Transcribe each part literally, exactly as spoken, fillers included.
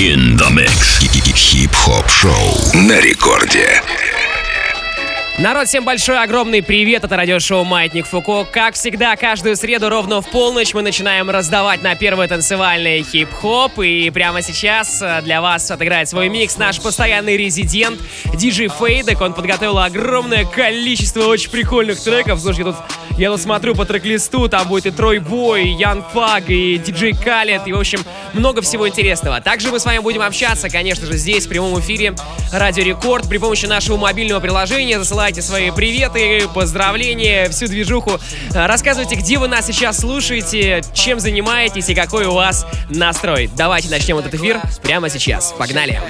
In the mix. Хип-хоп-шоу на рекорде. Народ, всем большой огромный привет, это радиошоу «Маятник Фуко». Как всегда, каждую среду ровно в полночь мы начинаем раздавать на первый танцевальный хип-хоп. И прямо сейчас для вас отыграет свой микс наш постоянный резидент Диджей Фейдек. Он подготовил огромное количество очень прикольных треков. Слушайте, тут, я тут смотрю по трек-листу, там будет и Тройбой, и Ян Паг, и Диджей Калет, и в общем много всего интересного. Также мы с вами будем общаться, конечно же, здесь в прямом эфире «Радио Рекорд». При помощи нашего мобильного приложения засылайте свои приветы, поздравления, всю движуху. Рассказывайте, где вы нас сейчас слушаете, чем занимаетесь и какой у вас настрой. Давайте начнем этот эфир прямо сейчас. Погнали!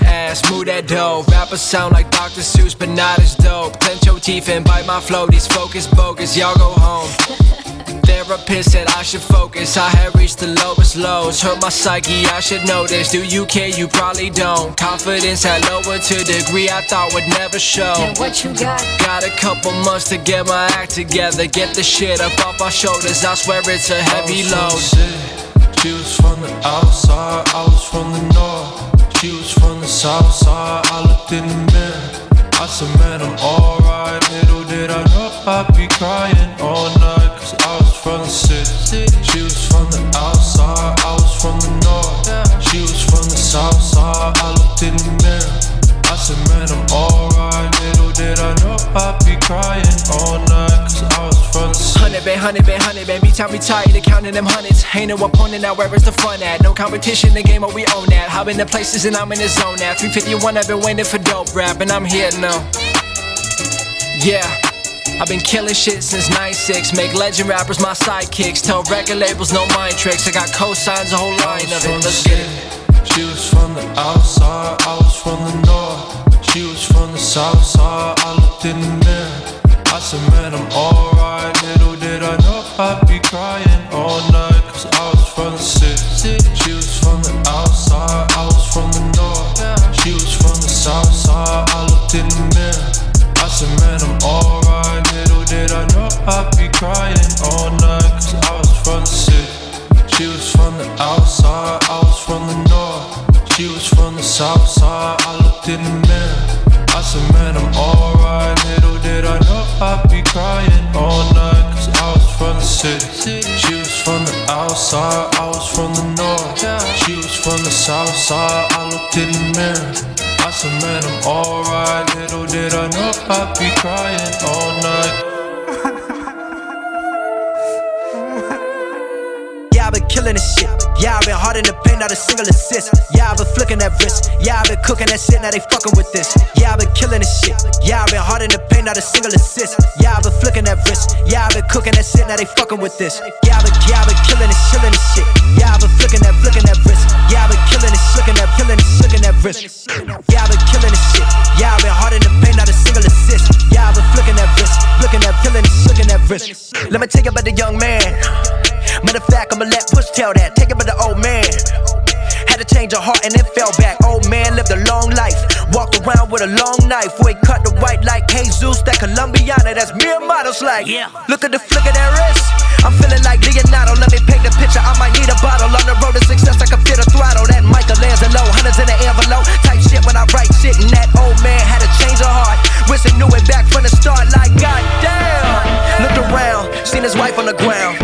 Therapist said I should focus. I had reached the lowest lows. Hurt my psyche, I should know this. Do you care? You probably don't. Confidence had lowered to a degree I thought would never show. And what you got? Got a couple months to get my act together. Get the shit up off my shoulders. I swear it's a heavy load. She was from the outside, I was from the north. She was from the south side, I looked in the mirror. I said, man, I'm alright. Little did I know I'd be crying all night. Cause I was from the city, she was from the outside, I was from the north. She was from the south side, I looked in the mirror. I said, man, I'm alright. Little did I know I'd be crying all night. Cause I was from the city. Hundred been, hundred been, hundred been. Be time we tired of counting them hundreds. Ain't no opponent, now where is the fun at? No competition, the game, but we own that. I've been to places and I'm in the zone at. three fifty-one, I've been waiting for dope rap, and I'm here now. Yeah. I've been killing shit since ninety-six. Make legend rappers my sidekicks. Tell record labels no mind tricks. I got cosigns, a whole line of it. Let's get it. She was from the outside, I was from the north. She was from the south side, I looked in the mirror. I said, man, I'm alright. Little did I know I'd be crying all night. Cause I was from the city. She was from the outside, I was from the north. She was from the south side, I looked in the mirror. I said, man, I'm alright. Little did I know I'd be crying all night. Cause I was from the city. She was from the outside, I was from the north. She was from the south side, I looked in the mirror. I said, man, I'm alright. Little did I know I'd be crying all night. Cause I was from the city. She was from the outside, I was from the north. She was from the south side, I looked in the mirror. I said, man, I'm alright. Little did I know I'd be crying all night. Yeah, I've been killing this shit. Yeah, I've been hard in the paint, not a single assist. Yeah, I've been flicking that wrist. Yeah, I've been cooking that shit, now they fucking with this. Yeah, I've been killing this shit. Yeah, I've been hard in the paint, not a single assist. Yeah, I've been flicking that wrist. Yeah, I've been cooking that shit, now they fucking with this. Yeah, I've been, yeah, I've been killing this, chilling this shit. Yeah, I've been flicking that, flicking that wrist. Yeah, I've been killing this, looking that, killing this, looking that wrist. Yeah, I've been killing this shit. Yeah, I've been hard in the paint, not a single assist. Yeah, I've been flicking that wrist, looking that, killing this, looking that wrist. Let me tell you about the young man. Matter of fact, I'ma let Push tell that. Take it by the old man. Had to change her heart and then fell back. Old man lived a long life. Walked around with a long knife. Where he cut the white like Jesus. That Colombiana, that's mere models like. Yeah. Look at the flick of that wrist. I'm feeling like Leonardo. Let me paint the picture. I might need a bottle. On the road to success, I can fit a throttle. That Michelangelo, hundreds in the envelope. Type shit when I write shit. And that old man had to change her heart. Wishing knew it back from the start like goddamn. Looked around, seen his wife on the ground.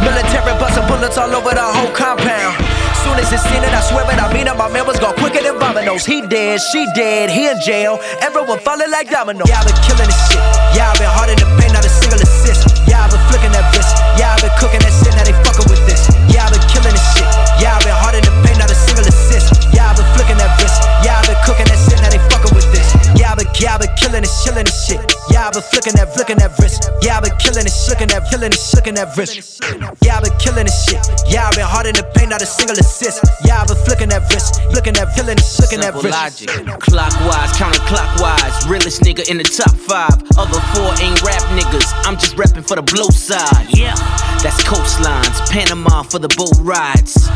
Military busting bullets all over the whole compound. Soon as he seen it, I swear it, I mean it. My man was gone quicker than dominoes. He dead, she dead, he in jail. Everyone falling like dominoes. Yeah, I've been killing this shit. Yeah, I've been hard in the paint, not a single assist. Yeah, I've been flicking that wrist. Yeah, I've been cooking that shit, now they fucking with this. Yeah, I've been killing this shit. Yeah, I've been hard in the paint, not a single assist. Yeah, I've been flicking that wrist. Yeah, I've been cooking that shit, now they fucking with this. Yeah, I've been, yeah, I've been killing this, chilling this shit. Yeah, I've been flicking that, flicking that wrist. Yeah, I've been killing this, looking that, killing this, looking that wrist. Yeah, I've been killing this shit. Yeah, I've been hard in the paint, not a single assist. Yeah, I've been flicking that wrist, looking that, killing this, looking that wrist. Simple logic, clockwise, counterclockwise. Realest nigga in the top five. Other four ain't rap niggas. I'm just repping for the blow side. Yeah, that's coastlines, Panama for the boat rides.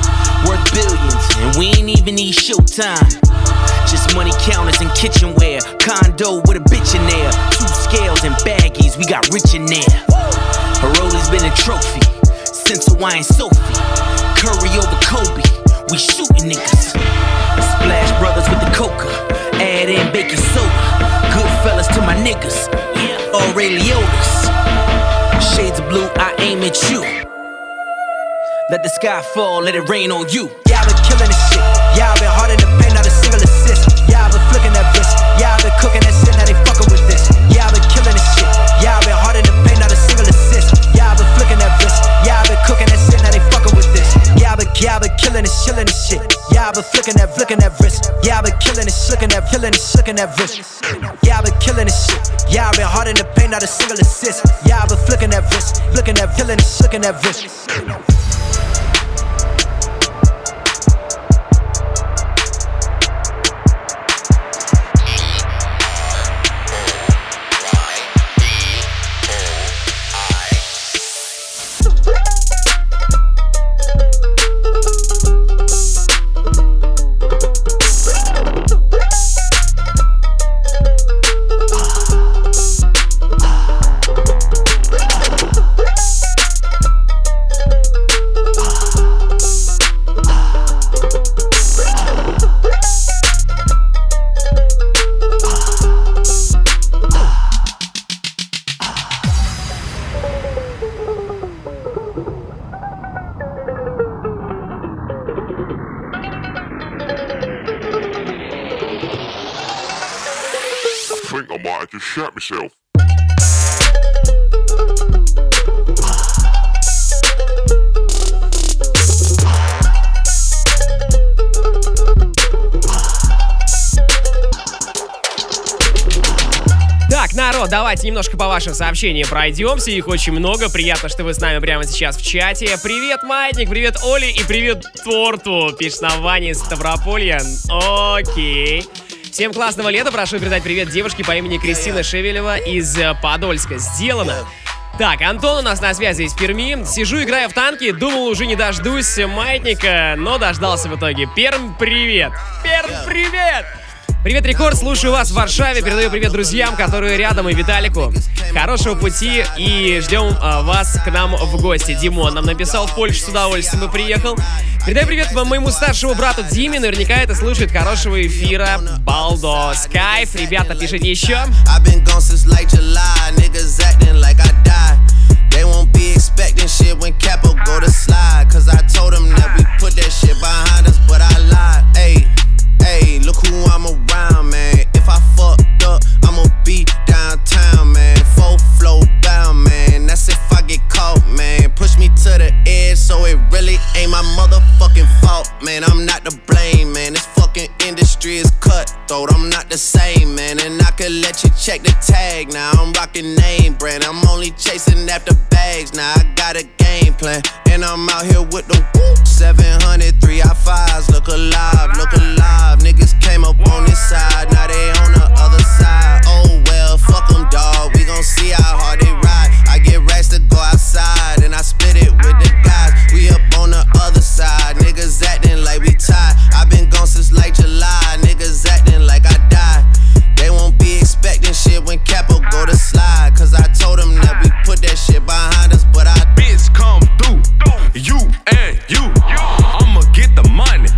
Worth billions, and we ain't even need showtime. Just money counters and kitchenware. Condo with a bitch in there. Two scales and baggies, we got rich in there. Her roller's been a trophy since Hawaiian Sophie. Curry over Kobe, we shooting niggas. niggas, yeah, or Aurelionis. Shades of blue, I aim at you. Let the sky fall, let it rain on you. Y'all been killing this shit. Y'all been hard in the paint, not a single assist. Y'all been flicking that bitch. Y'all been cooking that shit, now they fucking with this. Y'all been killing this shit. Y'all been hard in the paint, not a single assist. Y'all been flicking that bitch. Y'all been cooking that shit, now they fucking with this. Y'all been, y'all been killing this, chilling this shit. Y'all been flicking that, flicking that wrist. Y'all been killing this, flicking that, killing this, flicking that wrist. Y'all been killing this shit. Y'all been hard in the paint, not a single assist. Y'all been flicking that wrist, flicking that, killing this, flicking that wrist. Myself. Народ, давайте немножко по вашим сообщениям пройдемся, их очень много, приятно, что вы с нами прямо сейчас в чате. Привет, Маятник, привет, Оли и привет, Торту, пишет нам Ваня из Ставрополья. Окей. Всем классного лета, прошу передать привет девушке по имени Кристина Шевелева из Подольска. Сделано. Так, Антон у нас на связи из Перми. Сижу, играю в танки, думал, уже не дождусь Маятника, но дождался в итоге. Перм, привет! Перм, привет! Привет, Рекорд, слушаю вас в Варшаве, передаю привет друзьям, которые рядом, и Виталику. Хорошего пути и ждем а, вас к нам в гости. Димон нам написал, в Польшу с удовольствием и приехал. Передаю привет моему старшему брату Диме, наверняка это слушает. Хорошего эфира, балдос, кайф, ребята, пишите еще. They won't be expecting shit when Capo go to slide, cause I told them that we put that shit behind us, but I lied. Ayy, ayy, look who I'm around, man. If I fucked up, I'ma be downtown, man. Full flow bound, man. That's if I get caught, man. Push me to the edge, so it really ain't my motherfucking fault, man. I'm not to blame, man. This fucking industry is cutthroat. I'm not the same, man. And I could let you check the tag. Now I'm rocking name brand. I'm only chasing after bags. Now I got a game plan, and I'm out here with the whoop. seven hundred, three I fives. Look alive, look alive. Niggas came up on this side, now they on the other side. Oh well, fuck them, dawg. We gon' see how hard they ride. I get racks to go outside, and I split it with the guys. We up on the other side, niggas acting like we tied. I been gone since like July, niggas acting like I died. They won't be expecting shit when Capo go to slide, cause I told them that we put that shit behind us, but I bitch come through, you and you. I'ma get the money,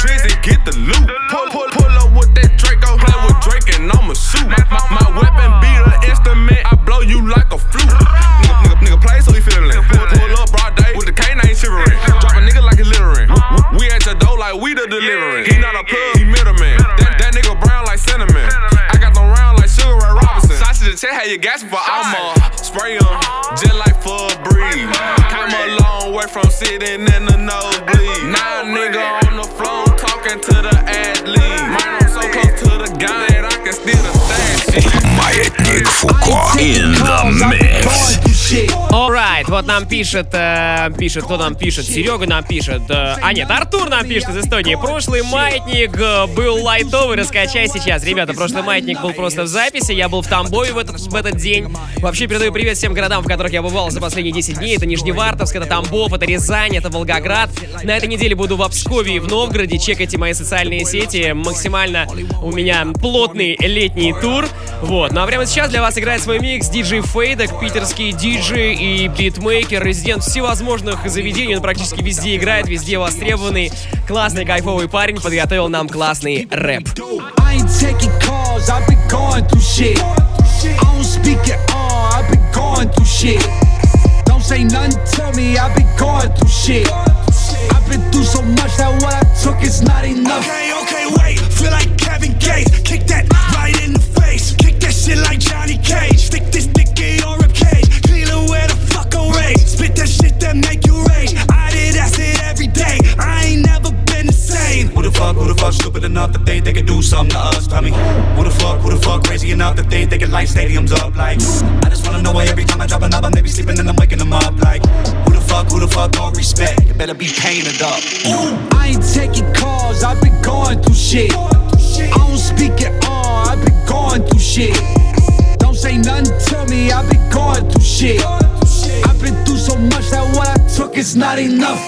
Drizzy get the loot. Pull, pull, pull up with that Drake, I'll play with Drake and I'ma shoot. My, my weapon be the instrument, I blow you like a flute. Nigga, nigga, nigga play so he feelin'. Pull, pull up broad day with the canine shivering. Drop a nigga like he's littering. We at your door like we the delivering. He not a plug, he middleman. That, that nigga brown like cinnamon. I got them round like Sugar Ray Robinson. Sausage and check how you gas for I'ma spray him just like for a breeze. Came a long way from sitting in the nosebleed. Now nigga on the floor talking to the athlete. Mine I'm so close to the guy that I can steal the statue. Маятник Фуко in the mix. Alright, вот нам пишет, э, пишет, кто нам пишет, Серега нам пишет, э, а нет, Артур нам пишет из Эстонии. Прошлый маятник э, был лайтовый, раскачай сейчас. Ребята, прошлый маятник был просто в записи, я был в Тамбове в этот, в этот день. Вообще передаю привет всем городам, в которых я бывал за последние десять дней. Это Нижневартовск, это Тамбов, это Рязань, это Волгоград. На этой неделе буду в Обскове и в Новгороде, чекайте мои социальные сети. Максимально у меня плотный летний тур. Вот, ну а прямо сейчас для вас играет свой микс диджей Фейдек, питерский диджей и битмейкер, резидент всевозможных заведений, он практически везде играет, везде востребованный, классный кайфовый парень, подготовил нам классный рэп. shit. I don't speak at all, I've been going through shit. Don't say nothing to me, I've been going through shit. I've been through so much that what I took is not enough. Okay, okay, wait, feel like Kevin Gates. Kick that right in the face. Kick that shit like Johnny Cage. Stick this dick in your ribcage. Feel it where the fuck away. Spit that shit that make you rage. I did acid every day, I ain't never been the same. Who the fuck, who the fuck stupid enough to think they could do something to us, tell me? Who the fuck, who the fuck crazy enough to think they could light stadiums up like? I just wanna know why every time I drop an album they be sleeping and I'm waking them up like. Who the fuck don't respect? You better be painted up. Ooh. I ain't taking calls, I've been going through shit. I don't speak at all, I've been going through shit. Don't say nothing to me, I've been going through shit. I've been through so much that what I took is not enough.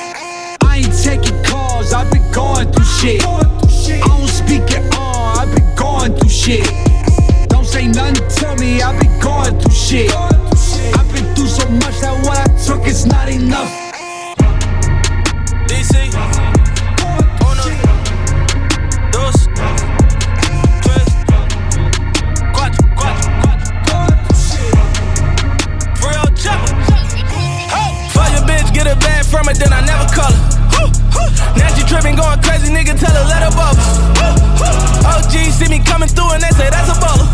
I ain't taking calls, I've been going through shit. I don't speak at all, I've been going through shit. Don't say nothing to me, I've been going through shit. I've been through so much that what I took is not enough. ди си, uno, dos, tres, cuatro, cuatro, cuatro. Real trouble. Fuck your bitch, get it back from it, then I never call her. Now she tripping, going crazy, nigga, tell her let her bubble. о джи see me coming through and they say that's a baller.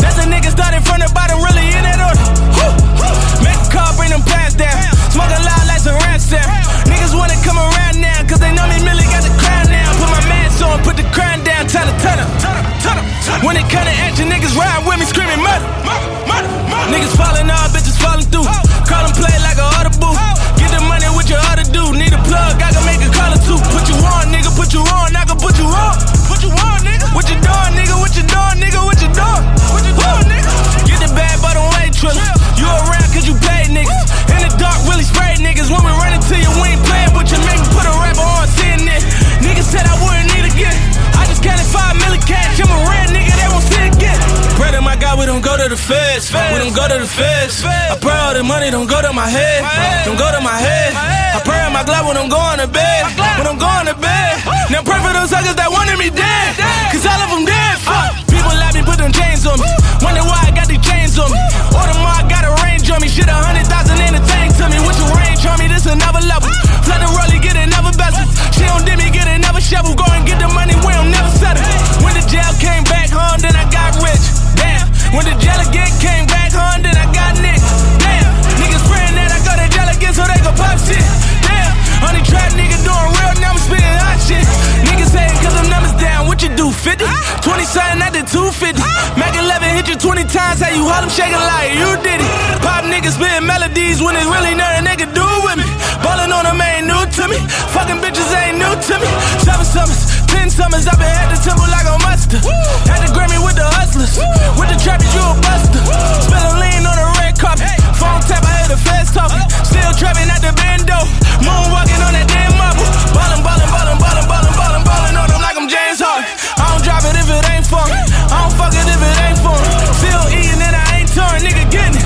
That's a nigga started from the bottom, really in that order. Woo, woo. Make a call, bring them pants down. Smoking loud like some rats down. Niggas wanna come around now, cause they know me Millie got the crown now. Put my mask on, put the crown down, tell her, tell her. When it come to action, niggas ride with me, screaming murder. Niggas falling all bitches falling through. Call them play like a auto boo. Get the money with your auto do. Need a plug, I can make a call or two. Put you on, nigga, put you on, I can put you on. Put you on, nigga. What you doing, nigga, what you doing, nigga, what you doing? What you doing, nigga? Get the bag by the way, triller. You around cause you paid niggas. In the dark, really spray niggas. When we run into you, we ain't playing with you. Make me put a rapper on, seeing this. Niggas said I wouldn't need again. I just counted five million cash. I'm a red nigga, they won't see again. Pray to my God, we don't go to the feds. We don't go to the feds. I pray all the money don't go to my head. Don't go to my head. I pray on my glove when I'm going to bed. When I'm going to bed. Now pray for those suckers that wanted me dead. Cause all of them dead, fuck. People like me put them chains on me. Wonder why I got these chains on me. Or tomorrow I got a range on me. Shit, a hundred thousand ain't a thing to me. With your range on me, this another level. Flood the rollie, get another vessel. She don't dip me, get another shovel. Go and get the money, we don't never settle. When the jail came back home, then I got rich. Damn. When the jail again came back home, then I got nicked. Damn. Niggas praying that I go to jail again so they can pop shit. Damn. Only trap nigga doing real numbers, spitting hot shit. Niggas saying cause them numbers down, what you do, fifty? twenty sign, I did two fifty. Mac eleven hit you twenty times, how you hold them shaking like you did it. Pop niggas spitting melodies when it's really nothing they can do with me. Ballin' on them ain't new to me, fucking bitches ain't new to me. Seven summers, ten summers, I been at the temple like a monster. At the Grammy with the hustlers, with the trappers you a buster. Spillin' lean on the red carpet, phone tap, I hear the feds talking. Still trappin' at the bando, moonwalking on that damn marble. Ballin', ballin', ballin', ballin', ballin', ballin', ballin' on them like I'm James Harden. I don't drop it if it ain't for me, I don't fuck it if it ain't for me. Still eatin' and I ain't torn, nigga gettin' it.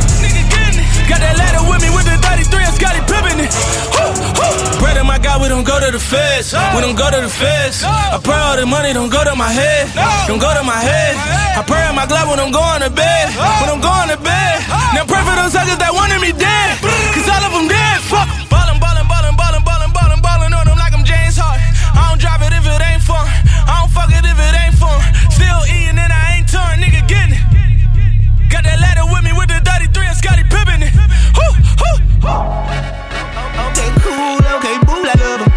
Got that ladder with me with the thirty-three, I'm Scotty Pippin' it. Woo, woo. Pray to my God, we don't go to the feds. We don't go to the feds. I pray all the money don't go to my head. Don't go to my head. I pray on my glove when I'm going to bed. When I'm going to bed. Now pray for those suckers that wanted me dead. Cause all of them dead, fuck. Ballin', ballin', ballin', ballin', ballin'. I don't drive it if it ain't fun. I don't fuck it if it ain't fun. Still eating and I ain't turned, nigga getting it. Got that ladder with me with the thirty-three and Scotty Pippin' it. Woo, woo, woo. Okay, cool, okay, boo, I love him.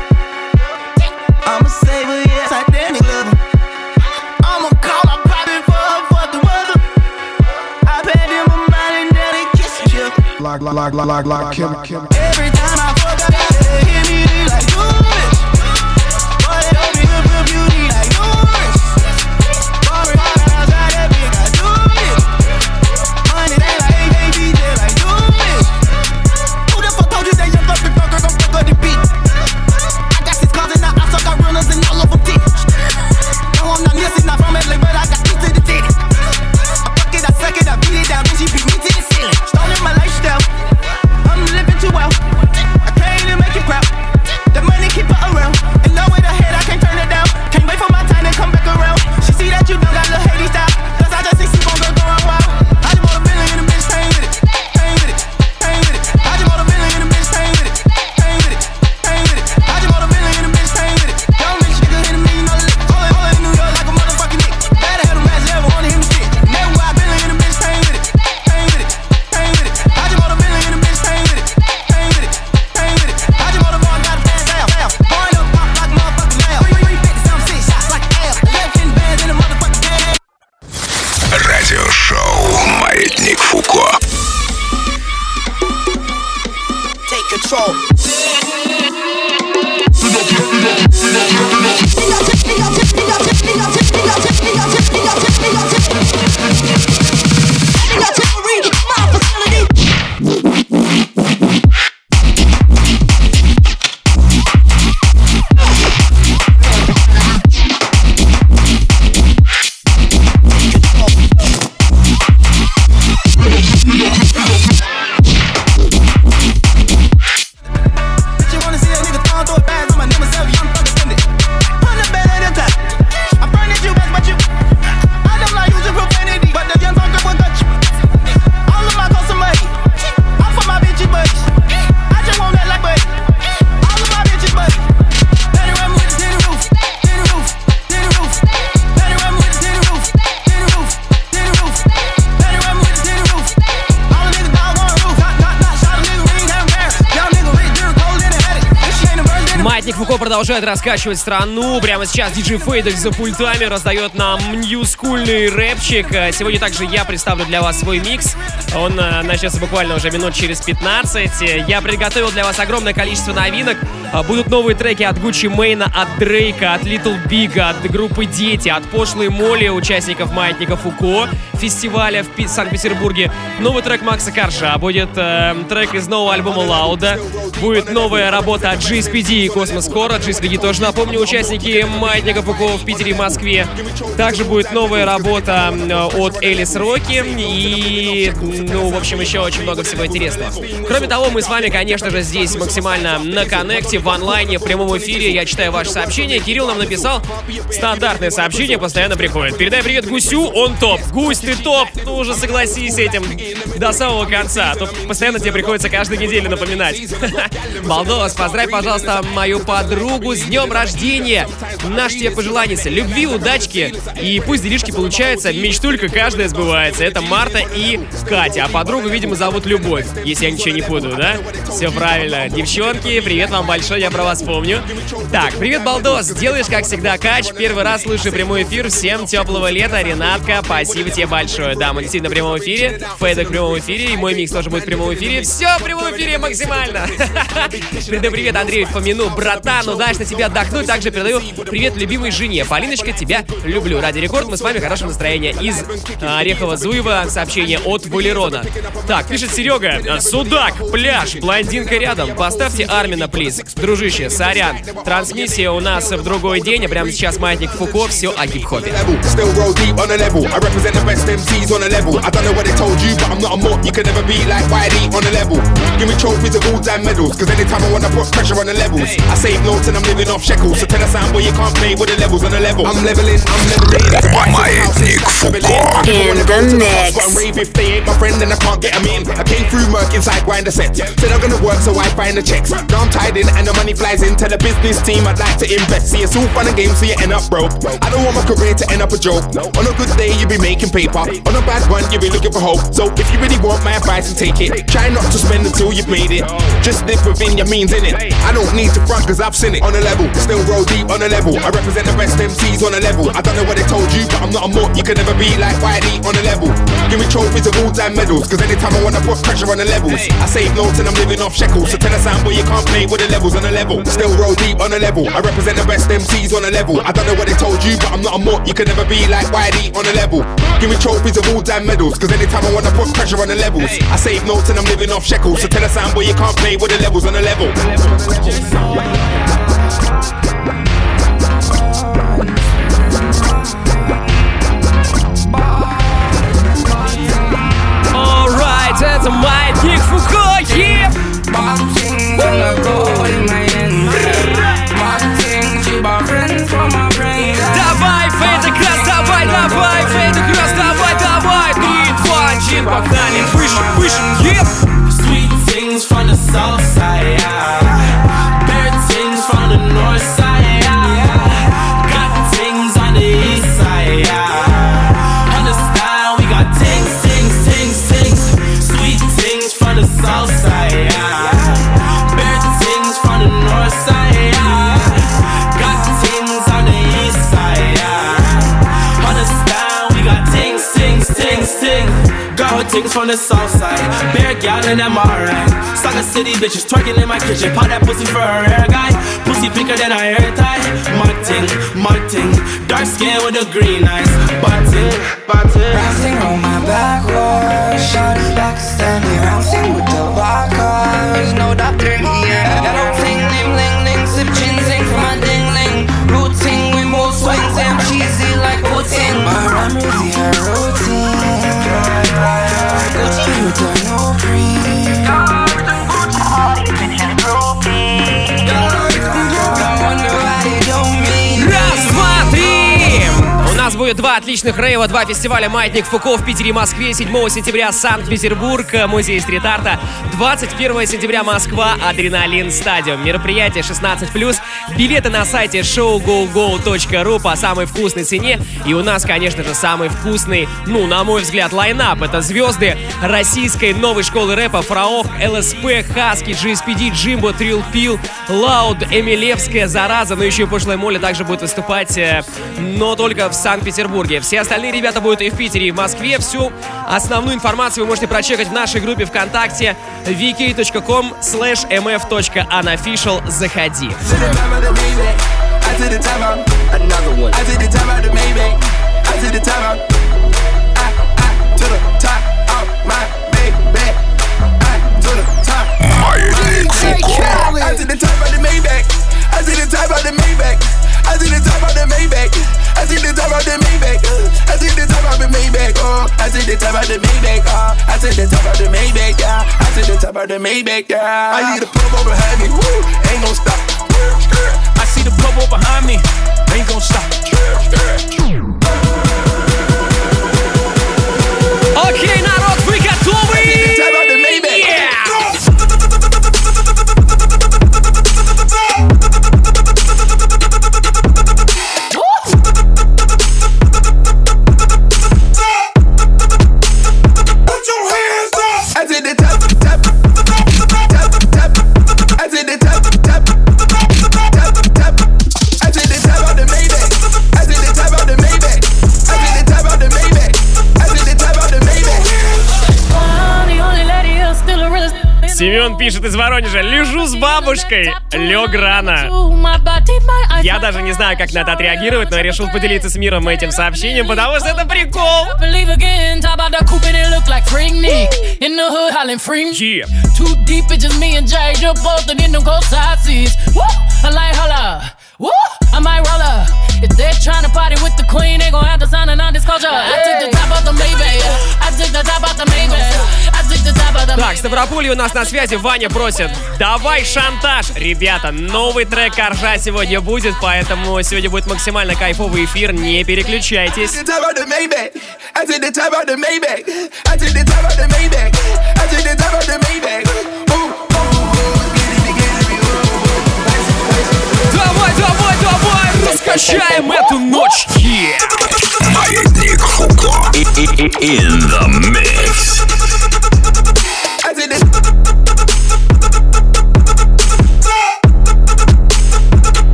I'm a saver, yeah, Titanic love him. I'ma call my poppin' for her, for the weather. I bet him a mind and now they kiss each other. Lock, lock, lock, lock, lock, kill, kill. Every time I fuck up, they hear me like, ooh, bitch. Beauty like yours. Foreign eyes like that big, I do it. Money they like, hey, hey, D J like, do it. Who the fuck told you that you're fucking fucker, don't fuck on the beat? I got six cars and I, I suck, got runners and all of them dick. No, I'm not missing, not from L A, but I got beat to the dick. I fuck it, I suck it, I beat it down, and she beat me to the ceiling. Stolen my lifestyle, I'm living too well. I can't Фуко продолжает раскачивать страну. Прямо сейчас диджей Фейдек за пультами раздает нам ньюскульный рэпчик. Сегодня также я представлю для вас свой микс. Он начнется буквально уже минут через пятнадцать. Я приготовил для вас огромное количество новинок. Будут новые треки от Gucci Mane, от Drake, от Little Big, от группы Дети, от Пошлой Молли, участников Маятника Фуко, фестиваля в Санкт-Петербурге. Новый трек Макса Коржа, будет э, трек из нового альбома Лауда, будет новая работа от джи эс пи ди и Cosmos Core. От джи эс пи ди тоже, напомню, участники Маятника Фуко в Питере и Москве. Также будет новая работа от Элис Рокки и, ну, в общем, еще очень много всего интересного. Кроме того, мы с вами, конечно же, здесь максимально на коннекте, в онлайне, в прямом эфире. Я читаю ваши сообщения. Кирилл нам написал стандартное сообщение, постоянно приходит. Передай привет Гусю, он топ. Гусь, ты топ. Ну уже согласись с этим до самого конца. А то постоянно тебе приходится каждую неделю напоминать. Балдос, поздравь, пожалуйста, мою подругу с днем рождения. Наш тебе пожелание. Любви, удачки. И пусть делишки получаются. Мечтулька каждая сбывается. Это Марта и Катя. А подругу, видимо, зовут Любовь. Если я ничего не путаю, да? Все правильно. Девчонки, привет вам большой. Я про вас помню. Так, привет, Балдос. Делаешь, как всегда, кач. Первый раз слышу прямой эфир. Всем теплого лета. Ренатка, спасибо тебе большое. Да, мы действительно в прямом эфире. Фейдек в прямом эфире. И мой микс тоже будет в прямом эфире. Все в прямом эфире максимально. Передаю привет Андрею Фомину. Братан, удачно тебе отдохнуть. Также передаю привет любимой жене. Полиночка, тебя люблю. Ради рекорд. Мы с вами в хорошем настроении. Из Орехова-Зуева сообщение от Валерона. Так, пишет Серега. Судак, пляж, блондинка рядом. Поставьте Армина, плиз. Дружище, сорян. Трансмиссия у нас в другой день. А прямо сейчас Маятник Фуко. Все о гип-хопе. Маятник Фуко. In the mix. But I'm rave if they ain't my friend, then I can't get them in. I came through Merc inside grind the set. Said I'm gonna work, so I find the checks. Now I'm tied in and the money flies in. Tell the business team I'd like to invest. See, it's all fun and games, so you end up broke. I don't want my career to end up a joke. On a good day, you be making paper. On a bad one, you be looking for hope. So if you really want my advice, then take it. Try not to spend until you've made it. Just live within your means, innit. I don't need to front, cause I've seen it. On a level, still roll deep on a level. I represent the best эм сис on a level. I don't know what they told you, but I'm not a mort. You can never be like Whitey on a level. Give me trophies of all-time medals, cause anytime I wanna put pressure on the levels. I save notes and I'm living off shekels. So tell us sound boy, you can't play with the levels on a level. Still roll deep on a level. I represent the best эм сис on a level. I don't know what they told you, but I'm not a mort. You can never be like Whitey on a level. Give me trophies of all-time medals, cause anytime I wanna put pressure on the levels. I save notes and I'm living off shekels. So tell us sound boy, you can't play with the levels on a level. Это Маятник Фуко, yeah! Давай, Фейдек Росс, давай, давай, Фейдек Росс, давай, давай, три, два, четыре, погнали, выше, выше, yeah! Sweet things from the south side, yeah. Bad things from the north side, yeah. Got things on the east side, yeah. South side, yeah. Bad things from the north side, yeah. Got things on the east side, yeah. On the side, we got things, things, things, things. Got things from the south side. Bear gal and I'm alright. Saga City bitches twerking in my kitchen. Pop that pussy for a hair guy. Pussy bigger than a hair tie. Martin, Martin. Dark skin with the green eyes. Button, button. Bouncing on my back wall. Shot it back, standing around. With the vodka, no doctor here. I don't ting ling ling ling, sip chin zing for my ding ling. Routine with more swings, I'm cheesy like Putin. My rhyme is the routine. Gucci with the no cream. All these bitches groupie. I wonder why they don't mean. Раз, два, три. У нас Существует два отличных рейва, два фестиваля «Маятник Фуко» в Питере и Москве, седьмого сентября Санкт-Петербург, музей стрит-арта, двадцать первого сентября Москва, Адреналин Стадиум. Мероприятие шестнадцать плюс, билеты на сайте шоу гоу гоу точка ру по самой вкусной цене. И у нас, конечно же, самый вкусный, ну, на мой взгляд, лайнап. Это звезды российской новой школы рэпа: Фраох, эл эс пэ, Хаски, джи эс пи ди, Джимбо, Трил Пил, Лауд, Эмилевская, Зараза, но еще и Пошлая Молли также будет выступать, но только в Санкт-Петербурге. Все остальные ребята будут и в Питере, и в Москве. Всю основную информацию вы можете прочекать в нашей группе ВКонтакте ви кей точка ком слэш эм эф точка анофишл. Заходи. Маятник Фуко. I see the top of the Maybach. I see the top of the Maybach. I see the top of the Maybach. Oh, I see the top of the Maybach. Oh, I see the top of the Maybach. Yeah, I see the top of the Maybach. Yeah, I see the purple behind me. Woo, ain't gon' stop. I see the purple behind me. Ain't gon' stop. Okay, народ, вы готовы? Семен пишет из Воронежа: лежу с бабушкой, лег рано. Я даже не знаю, как на это отреагировать, но я решил поделиться с миром этим сообщением, потому что это прикол. If they're tryna party with the queen, they gon' have to sign a non-disclosure. I took the top off the Maybach. I took the top off the Maybach. I took the top off the Maybach. Так, Ставрополье у нас на связи. Ваня просит: давай шантаж. Ребята, новый трек Коржа сегодня будет, поэтому сегодня будет максимально кайфовый эфир. Не переключайтесь. Давай, давай, давай, раскачаем эту ночь. Маятник Фуко in the mix.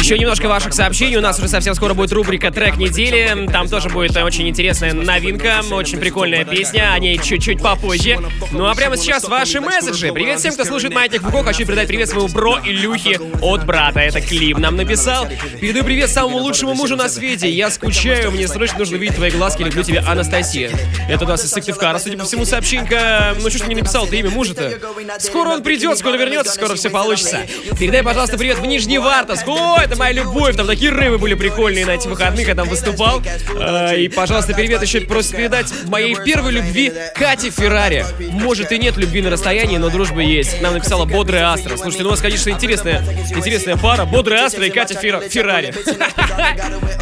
Еще немножко ваших сообщений. У нас уже совсем скоро будет рубрика «Трек недели». Там тоже будет очень интересная новинка, очень прикольная песня. О ней чуть-чуть попозже. Ну а прямо сейчас ваши месседжи. Привет всем, кто слушает «Маятник Фуко». Хочу передать привет своему бро Илюхе от брата. Это Клим нам написал. Передаю привет самому лучшему мужу на свете. Я скучаю, мне срочно нужно видеть твои глазки. Люблю тебя, Анастасия. Это у нас из Сыктывкара, судя по всему, сообщенька. Ну что ж мне написал ты имя мужа-то? Скоро он придет, скоро вернется, скоро все получится. Передай, пожалуйста, привет в Нижневартовск. О, это моя любовь. Там такие рывы были прикольные на этих выходных, я там выступал. И, пожалуйста, привет еще просит передать моей первой любви Кате Феррари. Может и нет любви на расстоянии, но дружба есть. Нам написала Бодрая Астра. Слушайте, ну у вас, конечно, интересная, интересная пара. Бодрая Астра и Катя Фер... Феррари.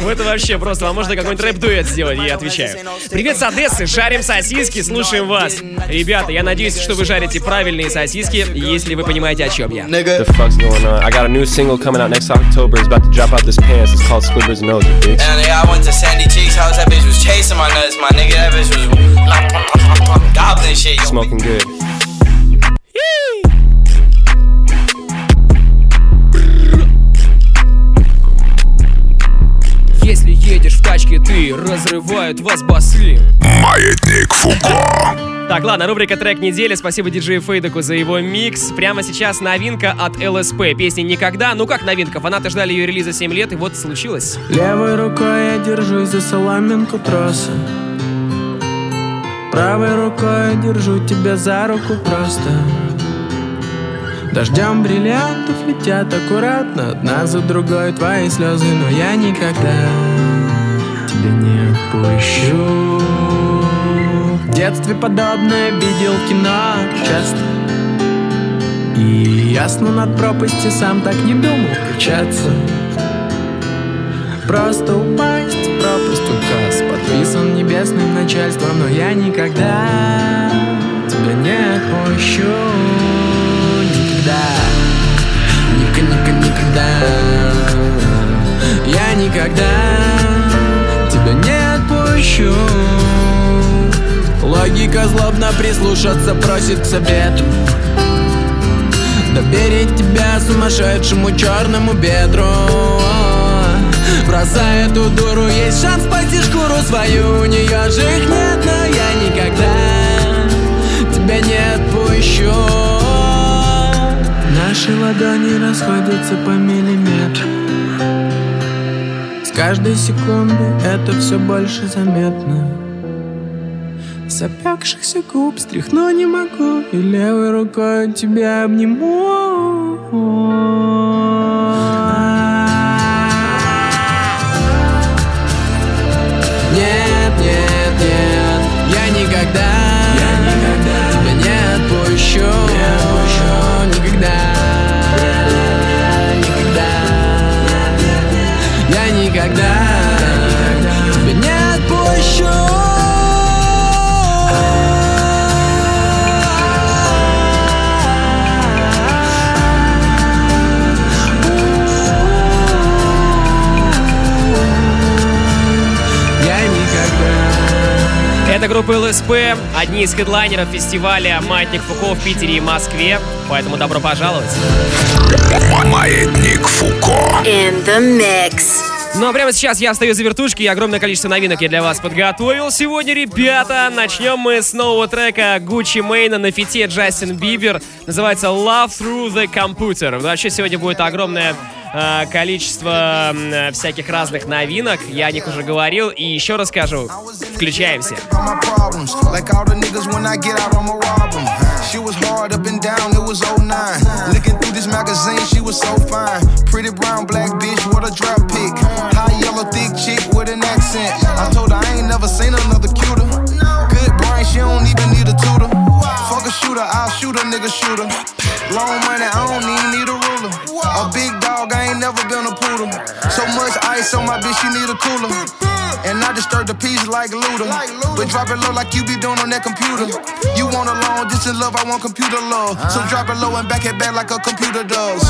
Это вообще просто. Вам можно какой-нибудь рэп-дуэт сделать, я отвечаю. Привет с Одессы. Жарим сосиски, слушаем вас. Ребята, я надеюсь, что вы жарите правильные сосиски, если вы понимаете, о чем я. Coming out next October, it's about to drop out this pants. It's called Squibber's Nose, bitch. And yeah, I went to Sandy Cheeks' house. That bitch was chasing my nuts, my nigga. That bitch was gobbling shit. Smoking good. Если едешь в тачке, ты хиты, разрывают вас басы. Маятник Фуко. Так, ладно, рубрика «Трек недели». Спасибо диджею Фейдеку за его микс. Прямо сейчас новинка от ЛСП. Песня «Никогда». Ну как новинка? Фанаты ждали ее релиза семь лет, и вот случилось. Левой рукой я держусь за соломинку троса. Правой рукой я держу тебя за руку просто. Дождем бриллиантов летят аккуратно. Одна за другой твои слезы, но я никогда тебя не отпущу. В детстве подобное видел в кино часто. И ясно над пропастью сам так не думал кричаться. Просто упасть в пропасть указ, подписан небесным начальством, но я никогда тебя не отпущу. Никогда, ник-ник-никогда. Я никогда тебя не отпущу. Логика злобно прислушаться просит к совету. Доверить тебя сумасшедшему черному бедру. Бросай эту дуру, есть шанс спасти шкуру свою. У нее же их нет, но я никогда тебя не отпущу. Наши ладони расходятся по миллиметру. С каждой секундой это все больше заметно. С опекшихся губ стряхну не могу, и левой рукой тебя обниму. Нет, нет, нет, я никогда, я никогда тебя не отпущу, не отпущу. Никогда, никогда, я никогда, я никогда тебя не отпущу. Это группа ЛСП, одни из хедлайнеров фестиваля «Маятник Фуко» в Питере и Москве, поэтому добро пожаловать. Маятник Фуко. In the mix. Ну а прямо сейчас я встаю за вертушки, и огромное количество новинок я для вас подготовил сегодня, ребята. Начнем мы с нового трека Gucci Mane на фите Justin Bieber. Называется «Love Through the Computer». Вообще сегодня будет огромное количество всяких разных новинок. Я о них уже говорил и еще расскажу. Включаемся. She was hard up and down, it was oh nine. Looking through this magazine, she was so fine. Pretty brown, black bitch, what a drop pic. High yellow, thick chick with an accent. I told her I ain't never seen another cuter. Good brain, she don't even need a tutor. Fuck a shooter, I'll shoot a nigga shooter. Long money, I don't even need a ruler. A big dog, I ain't never been a poodle. So much ice on my bitch, she need a cooler. And I disturb the peace like Luda. But drop it low like you be doing on that computer. You want a long distance love, I want computer love. So drop it low and back it back like a computer does.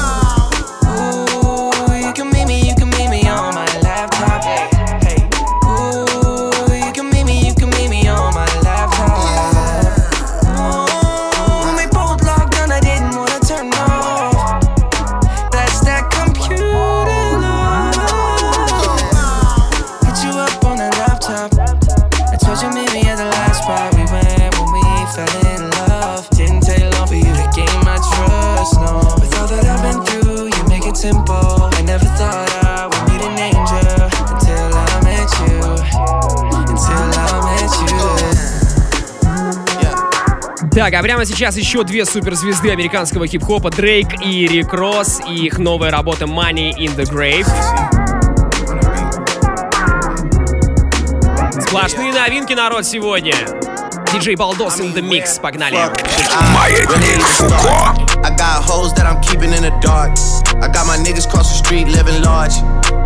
Ooh, you can meet me, you can meet me on my laptop. Hey, ooh, you can meet me, you can meet me on my laptop. Simple. I never thought I would meet an angel until I met you. Until I met you. Yeah. Так, а прямо сейчас еще две суперзвезды американского хип-хопа, Drake и Рик Росс, и их новая работа Money in the Grave. Сплошные новинки, народ, сегодня. Диджей Балдос in the mix, погнали. Маятник Фуко. I got hoes that I'm keeping in the dark. I got my niggas cross the street living large.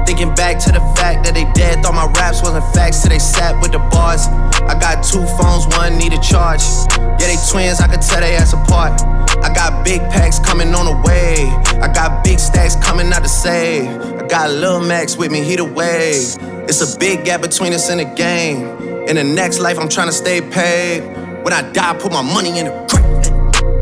Thinking back to the fact that they dead. Thought my raps wasn't facts till they sat with the bars. I got two phones, one need a charge. Yeah, they twins, I could tell they ass apart. I got big packs coming on the way. I got big stacks coming out to save. I got Lil Max with me, he the wave. It's a big gap between us and the game. In the next life, I'm tryna stay paid. When I die, I put my money in the grave.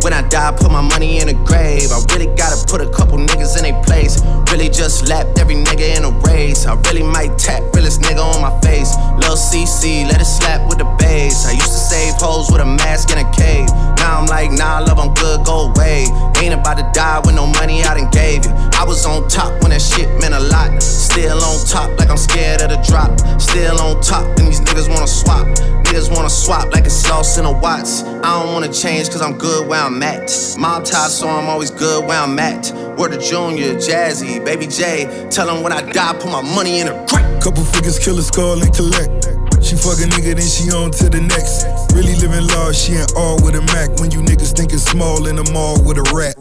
When I die, I put my money in a grave. I really gotta put a couple niggas in their place. Really just lapped every nigga in a race. I really might tap realest nigga on my face. Lil' C C, let it slap with the bass. I used to save hoes with a mask in a cave. Now I'm like, nah, love, I'm good, go away. Ain't about to die with no money I done gave you. I was on top when that shit meant a lot. Still on top like I'm scared of the drop. Still on top and these niggas wanna swap. Niggas wanna swap like a sauce in a Watts. I don't wanna change cause I'm good where I'm at. Mob tie so I'm always good where I'm at. Word of Junior, Jazzy, Baby J. Tell them when I die, put my money in a crack. Couple figures, kill a skull and collect. She fuck a nigga, then she on to the next. Really living large, she ain't all with a Mac. When you niggas thinking small in the mall with a rat.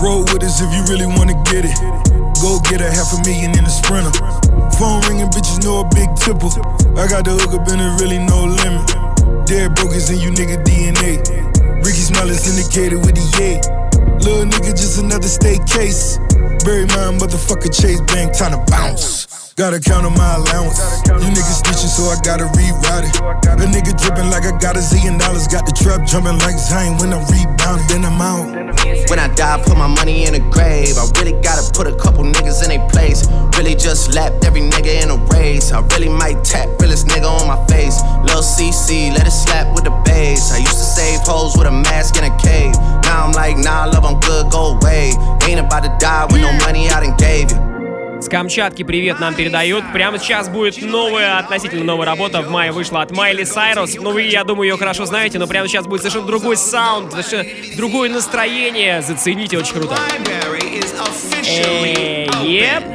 Roll with us if you really wanna get it. Go get a half a million in a Sprinter. Phone ringing, bitches know a big tipple. I got the hook up and there's really no limit. Dead broke is in you nigga D N A. Ricky Smiley syndicated with the yay. Little nigga just another state case. Bury my motherfucker Chase Bank, time to bounce. Gotta count on my allowance. You niggas snitching, so I gotta rewrite it. A nigga dripping like I got a zillion dollars. Got the trap jumping like Zion when I rebound, then I'm out. When I die, I put my money in a grave. I really gotta put a couple niggas in their place. Really just lapped every nigga in a race. I really might tap realest nigga on my face. Lil' C C, let it slap with the bass. I used to save hoes with a mask in a cave. Now I'm like, nah, love, I'm good, go away. Ain't about to die with no money I done gave you. С Камчатки привет нам передают. Прямо сейчас будет новая, относительно новая работа. В мае вышла от Майли Сайрус. Ну вы, я думаю, ее хорошо знаете, но прямо сейчас будет совершенно другой саунд, совершенно другое настроение. Зацените, очень круто. Эй, еп.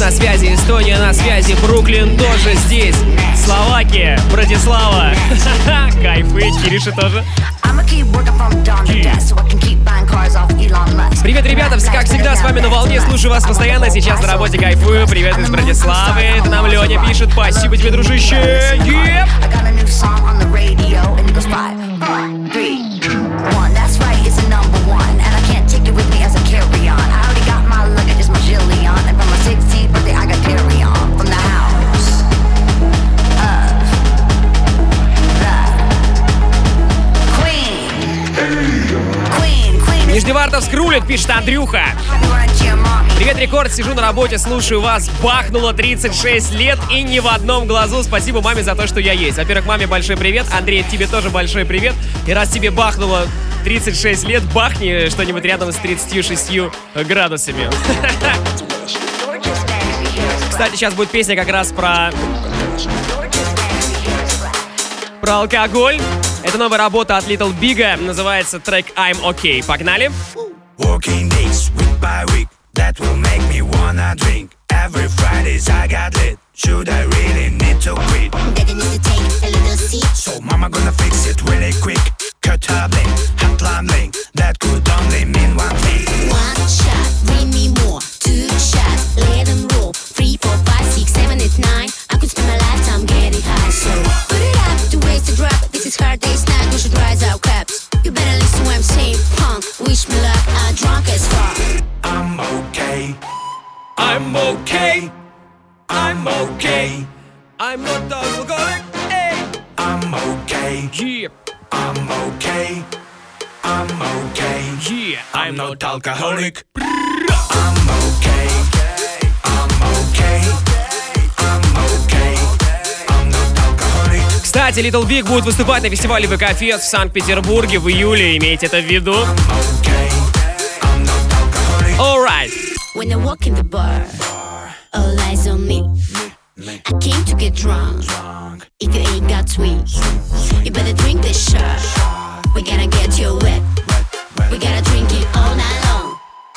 На связи Эстония, на связи Бруклин тоже здесь, Словакия, Братислава, кайфы, Кириша тоже. Привет, ребята, как всегда с вами на волне, слушаю вас постоянно, сейчас на работе кайфую, привет из Братиславы, это нам Леня пишет, спасибо тебе, дружище, еп! Нижневартовск рулит, пишет Андрюха. Привет, Рекорд, сижу на работе, слушаю вас. Бахнуло тридцать шесть лет и ни в одном глазу. Спасибо маме за то, что я есть. Во-первых, маме большой привет. Андрей, тебе тоже большой привет. И раз тебе бахнуло тридцать шесть лет, бахни что-нибудь рядом с тридцатью шестью градусами. Кстати, сейчас будет песня как раз про... про алкоголь. Это новая работа от Little Big, называется трек I'm OK. Погнали! Walking days, week by week, that will make me wanna drink. Every Fridays I got lit, should I really need to quit? That I need to take a little seat. So mama gonna fix it really quick. Cut her blink, hot line blink, that could only mean one thing. One shot, bring me more. Two shots, let them roll. Three, four, five, six, seven, eight, nine. I could spend my lifetime getting high, so put it up to waste a drop. It's hard day's night, we should rise our caps. You better listen when I'm saying punk. Wish me luck, I'm drunk as fuck. I'm okay, I'm okay, I'm okay, I'm not the alcoholic, hey. I'm okay, yeah. I'm okay, I'm okay, yeah. I'm not alcoholic. I'm okay, I'm okay, I'm okay. Кстати, Little Big будет выступать на фестивале ВК-фест в Санкт-Петербурге в июле, имейте это в виду. All right. When I walk in the bar, all eyes on me. I came to get drunk. if you ain't got tweets. You better drink this shot. We gonna get you wet. We gotta drink it all night long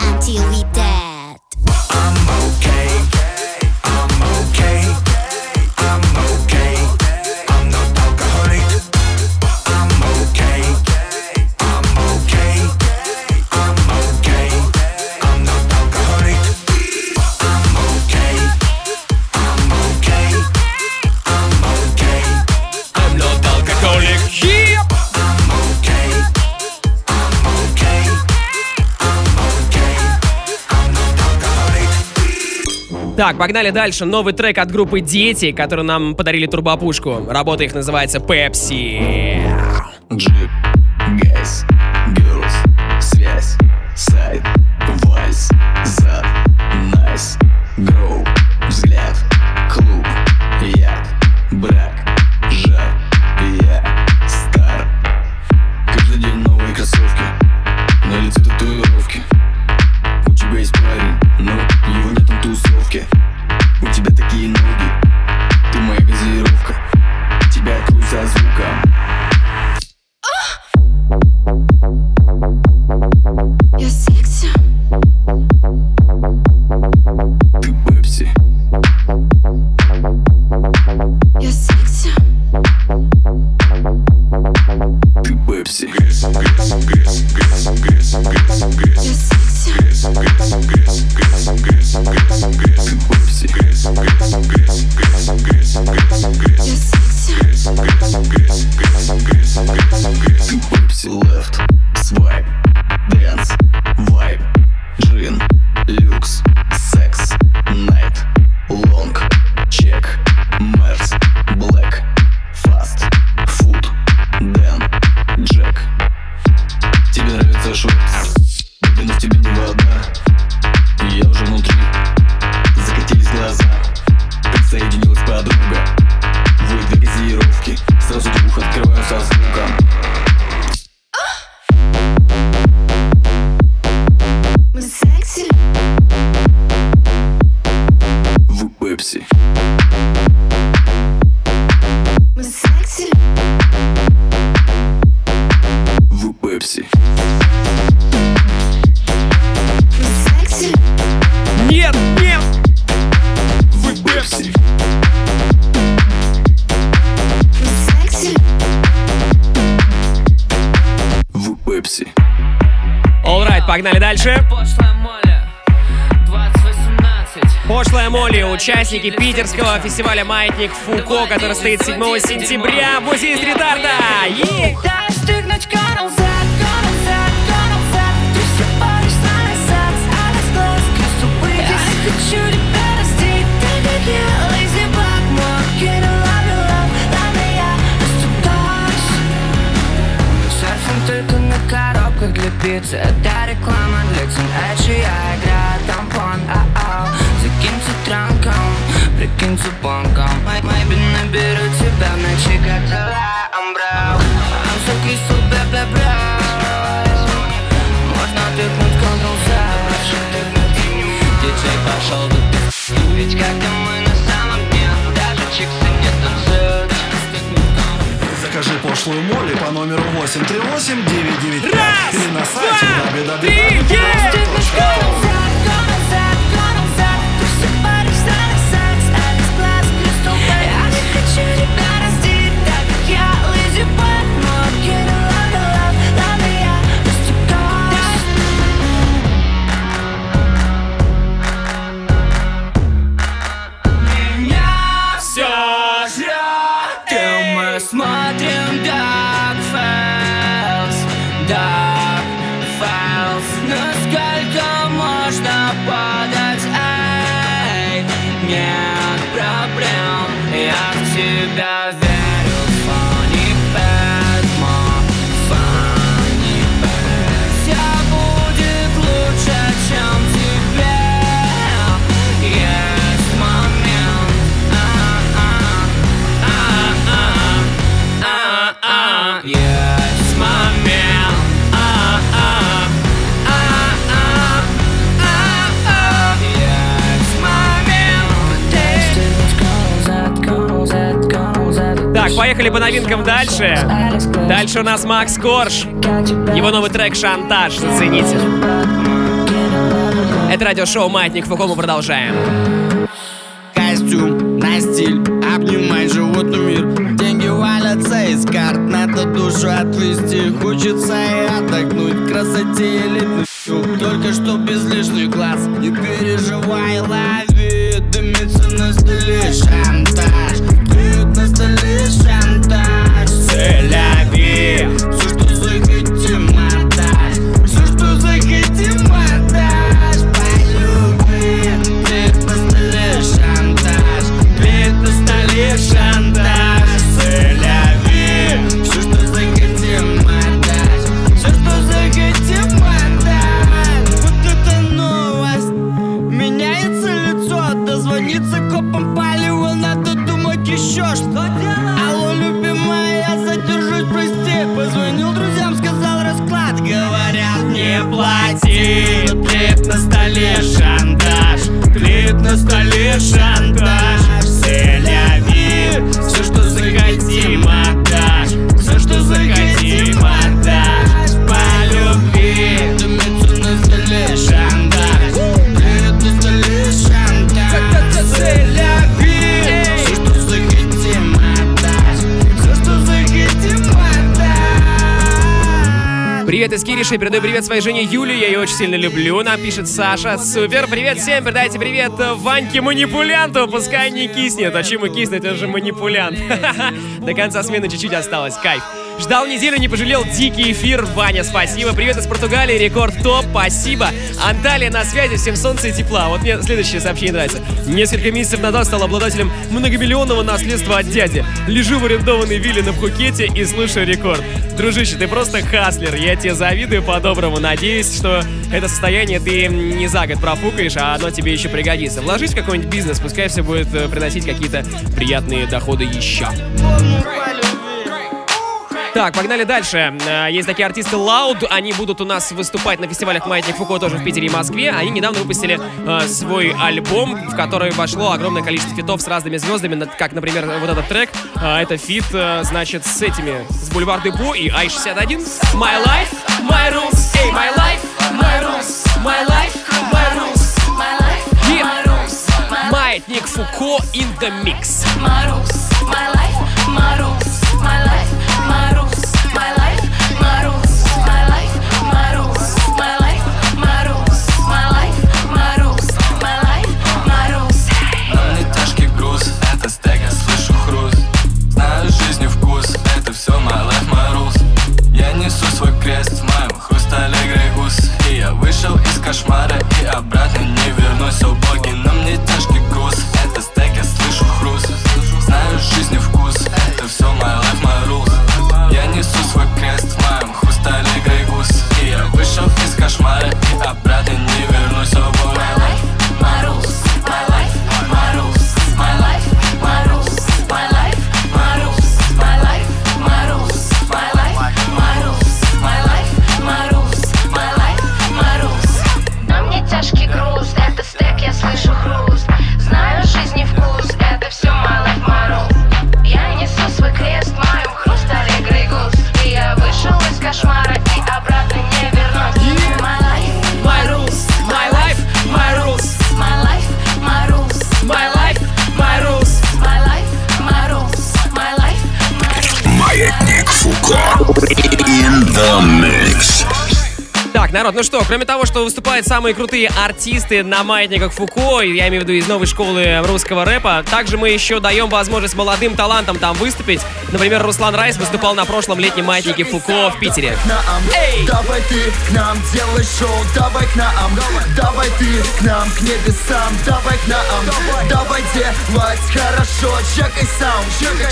until we dead. I'm okay. I'm okay. I'm okay. I'm not alcoholic. I'm okay. I'm okay. I'm okay. I'm not alcoholic. I'm okay. I'm okay. I'm okay. I'm not alcoholic. I'm okay. I'm okay. I'm okay. I'm not alcoholic. Так, погнали дальше. Новый трек от группы «Дети», который нам подарили турбопушку. Работа их называется «Пепси». Джип, газ, герлс, связь, сайт, вальс, зад, найс, гроу, взгляд, клуб, яд, брак, жар, я, стар. Каждый день новые кроссовки, на лице татуировки. У тебя есть парень, но его нет на тусовке. У тебя такие ноги, ты моя газировка. Тебя ткнут со звуком. Я секси. Ты пепси. Я секси. Ты пепси. Грязь, грязь, грязь, грязь, грязь, грязь, Я грязь. секси. Грязь, грязь, грязь, грязь, грязь, грязь, грязь. Ты пепси. Грязь, грязь, грязь, грязь, грязь, грязь, Я грязь. секси. Грязь, грязь, грязь, грязь, грязь, грязь, грязь. Ты пепси. Left, swipe, dance, vibe, джин, люкс, секс, найт, лонг, чек, мерс, блэк, фаст, фуд, дэн, джек. Тебе нравится шутс, но в тебе не вода. Я уже внутри, закатились глаза. Как соединилась подруга, вы две газировки. Сразу двух открываю со звуком. Погнали дальше. Пошлая Molly, двадцать восемнадцать. Пошлая Molly, участники питерского фестиваля «Маятник Фуко», который стоит седьмого сентября в музее стрит-арта. Коробках для пиццы, это реклама для тинейджа. Я играю тампон, а-ау. Закинься транком, прикинься банком. Maybe наберу тебя в ночи, как целая амбра. I'm so кислый, бе-бе-бе. Можно тыкнуть контрол-зар. Диджей пошел бы ты. Ведь когда мы на самом дне, даже чиксы не танцуют. Закажи пошлую Молли по номеру восемь три восемь девять девять пять или на сайте дабл ю дабл ю дабл ю точка Gone. Так, поехали по новинкам дальше. Дальше у нас Макс Корж. Его новый трек «Шантаж». Зацените. Это радиошоу «Маятник Фуко». Мы продолжаем. Костюм на стиль. Обнимай животный мир. Деньги валятся из карт. Надо душу отвести. Хочется и отдохнуть. Красоте элитный щук. Только что без лишних глаз. Не переживай, лови. Дымится на столе шантаж. Дымит на столе шантаж. Целяви. Все, что захотим отдать. Все, что захотим отдать. Шантаж, целяви. Все, что захотим отдать. Все, что захотим отдать. Вот это новость. Меняется лицо. Дозвониться копом палево. Надо думать еще, что делать. Алло, любимая, я задержусь, прости. Позвонил друзьям, сказал расклад. Говорят, не плати. Тлеет на столе шантаж. Тлеет на столе шантаж. Целяви. Все, что захотим, отдашь. Все, что захотим, отдашь. По любви. Дымится на столе шантаж. Дымит на столе шантаж. Все, что захотим, отдашь. Все, что захотим, отдашь. Привет из Кириши, передаю привет своей жене Юле. Я ее очень сильно люблю, нам пишет Саша. Супер, привет всем, передайте привет Ваньке-манипулянту. Пускай не киснет, а чему киснет, это же манипулянт. До конца смены чуть-чуть осталось, кайф. Ждал неделю, не пожалел, дикий эфир, Ваня, спасибо. Привет из Португалии, Рекорд Топ, спасибо. Анталия на связи, всем солнца и тепла. Вот мне следующее сообщение нравится. Несколько месяцев назад стал обладателем многомиллионного наследства от дяди. Лежу в арендованной вилле на Пхукете и слушаю Рекорд. Дружище, ты просто хаслер, я тебе завидую по-доброму. Надеюсь, что это состояние ты не за год профукаешь, а оно тебе еще пригодится. Вложись в какой-нибудь бизнес, пускай все будет приносить какие-то приятные доходы еще. Так, погнали дальше. Есть такие артисты Loud, они будут у нас выступать на фестивалях «Маятник Фуко» тоже в Питере и Москве. Они недавно выпустили э, свой альбом, в который вошло огромное количество фитов с разными звездами, как, например, вот этот трек. Э, это фит, э, значит, с этими, с Бульвар Депо и Ай шестьдесят один. My life, my rules, hey, my life, my rules, my life, my rules, my life, my rules, my life. Маятник Фуко in the mix. My rules, my life, my rules, my life. My rules, my life, my rules, my life, my rules, my life, my rules, my life, my rules, my life, my rules. На мне тяжкий груз, это стега, слышу хруст. Знаю жизни вкус, это все my life, my rules. Я несу свой крест, в моем хрустале грегус. И я вышел из кошмара и обратно не вернусь, о боги. На мне тяжкий груз, это стега, слышу хруст. Знаю жизни вкус, это все my life, my rules. Я несу свой крест в моем хрустале грейгус. И я вышел из кошмара и обратно не вернусь, о боже. My life, my rules, my life, my rules, my life, my rules, my life, my rules, my life, my rules, my life, my rules, my life, my rules, my life, my rules. На мне тяжкий груз, это стек, я слышу хруст. Знаю жизни вкус, это все my life, my rules. Я несу свой крест в моем хрустале грейгус. Я вышел из кошмара и обратно не вернусь. Yeah. My life, my rules, my life, my rules, my life, my rules, my life, my rules, my life, my rules, my life, my rules. Маятник Фуко in the mix. Так, народ, ну что, кроме того, что выступают самые крутые артисты на маятниках Фуко, я имею в виду из новой школы русского рэпа, также мы еще даем возможность молодым талантам там выступить. Например, Руслан Райс выступал на прошлом летнем маятнике Фуко в Питере. Эй! Давай ты к нам, делай шоу, давай к нам, давай ты к нам, к небесам, давай к нам, давай делать хорошо, чекай саунд,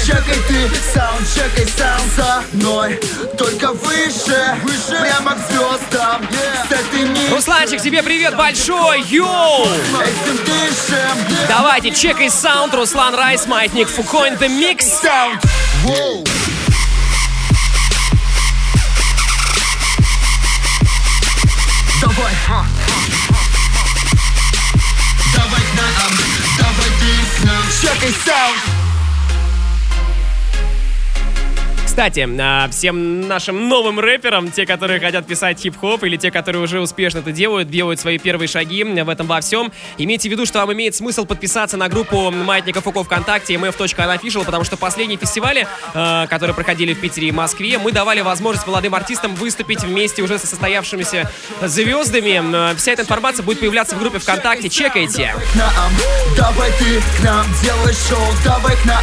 чекай ты саунд, чекай саунд за мной, только выше, прямо к звездам. Yeah. Русланчик, тебе привет большой, йоу! Давайте, чекай саунд, Руслан Райс, Маятник Фуко in the mix. Wow. Давай, давай к нам, давай ты к нам, чекай саунд. Кстати, всем нашим новым рэперам, те, которые хотят писать хип-хоп, или те, которые уже успешно это делают, делают свои первые шаги в этом во всем, имейте в виду, что вам имеет смысл подписаться на группу Маятника Фуко ВКонтакте эм эф точка unofficial, потому что последние фестивали, которые проходили в Питере и Москве, мы давали возможность молодым артистам выступить вместе уже со состоявшимися звездами. Вся эта информация будет появляться в группе ВКонтакте. Чекайте. Давай ты к нам, делай шоу, давай к нам,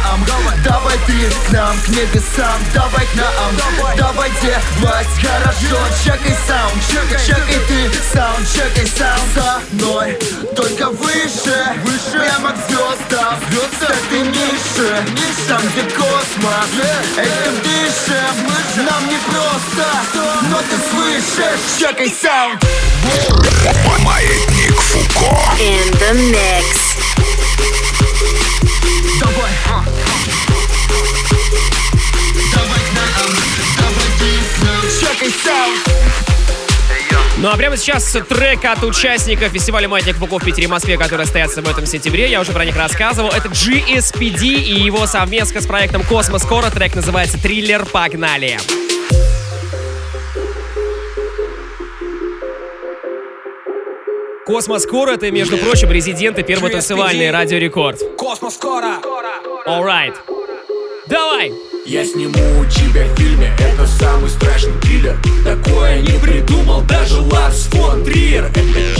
давай ты к нам, к небесам, давай к нам, давай делать хорошо, чекай саунд, чекай, чекай ты саунд, чекай саунд, за мной, только выше, прямо к звездам, так ты ниже, там где космос, этим дышим, нам не просто, но ты слышишь, чекай саунд. Маятник Фуко in the mix. Давай, давай к нам, давай к нам, чекай саунд. Ну а прямо сейчас трек от участников фестиваля «Маятник Фуко» в Питере и Москве, который состоится в этом сентябре. Я уже про них рассказывал. Это джи эс пи ди и его совместка с проектом Cosmos Core. Трек называется «Триллер». Погнали! Cosmos Core — это, между прочим, резиденты первого танцевальной Радио Рекорд. Cosmos Core! All right. Давай! Я сниму у тебя в фильме, это самый страшный триллер. Такое не придумал даже Ларс фон Триер. Это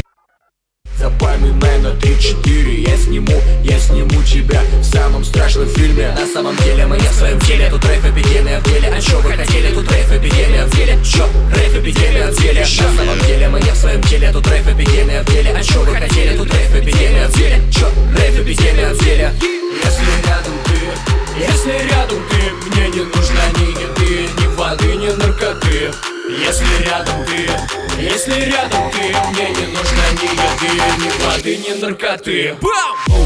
запомни на три-четыре. Я сниму, я сниму тебя в самом страшном фильме. На самом деле мы не в своем теле. Тут рейф эпидемия в деле. А чё вы хотели? Тут рейф эпидемия в деле. Чё? Рейф эпидемия в деле. Чё? На самом деле мы не в своем теле. Тут рейф эпидемия в деле. А чё вы хотели? Тут рейф эпидемия в деле. Чё? Рейф эпидемия в деле. Если рядом ты, если рядом ты, мне не нужна ни еды, ни воды, ни наркоты. Если рядом ты, если рядом ты, мне не нужна ни еды, ни воды, ни наркоты. Бам!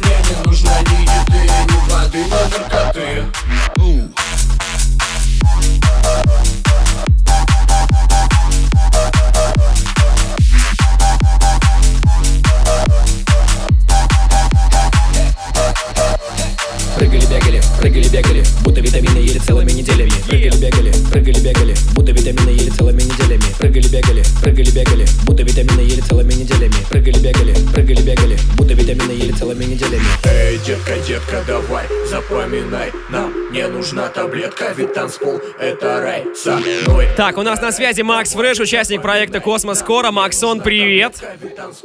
Мне не нужна ни еды, ни воды, ни наркоты. Прыгали, бегали, будто витамины ели целыми неделями. Прыгали, бегали, прыгали, бегали, будто витамины ели целыми неделями. Прыгали, бегали, прыгали, бегали, будто витамины ели целыми неделями. Прыгали, бегали, прыгали, бегали, будто витамины ели целыми неделями. Эй, детка, детка, давай, запоминай, нам не нужна таблетка, ведь танцпол это рай со мной. Так, у нас на связи Макс Фрэш, участник проекта Cosmos Core. Максон, привет.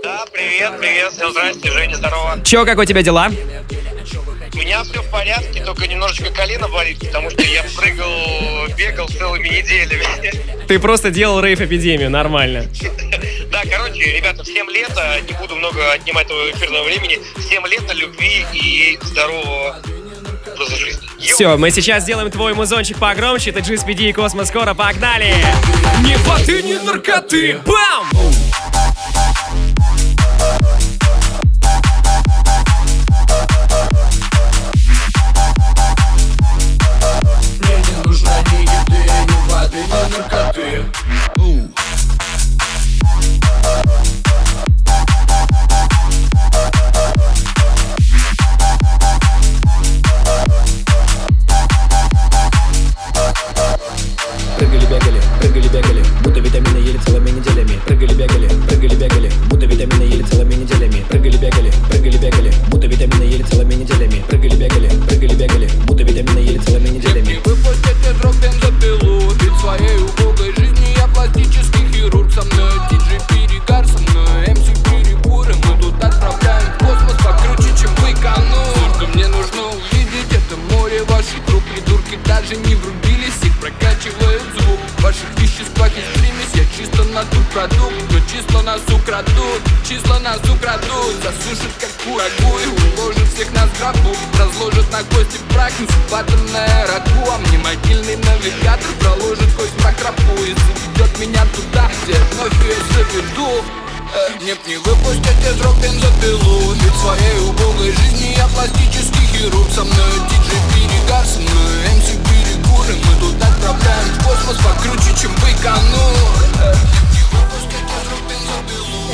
Да, привет, привет, всем здрасте, Женя, здорово. Чё, как у тебя дела? У меня все в порядке, только немножечко колено болит, потому что я прыгал, бегал целыми неделями. Ты просто делал рейв-эпидемию, нормально. Да, короче, ребята, всем лето, не буду много отнимать твоего эфирного времени, всем лето, любви и здорового образа жизни. Все, мы сейчас сделаем твой музончик погромче, это джи эс пи ди и Cosmos Core, погнали! Не воды, не наркоты! Бам!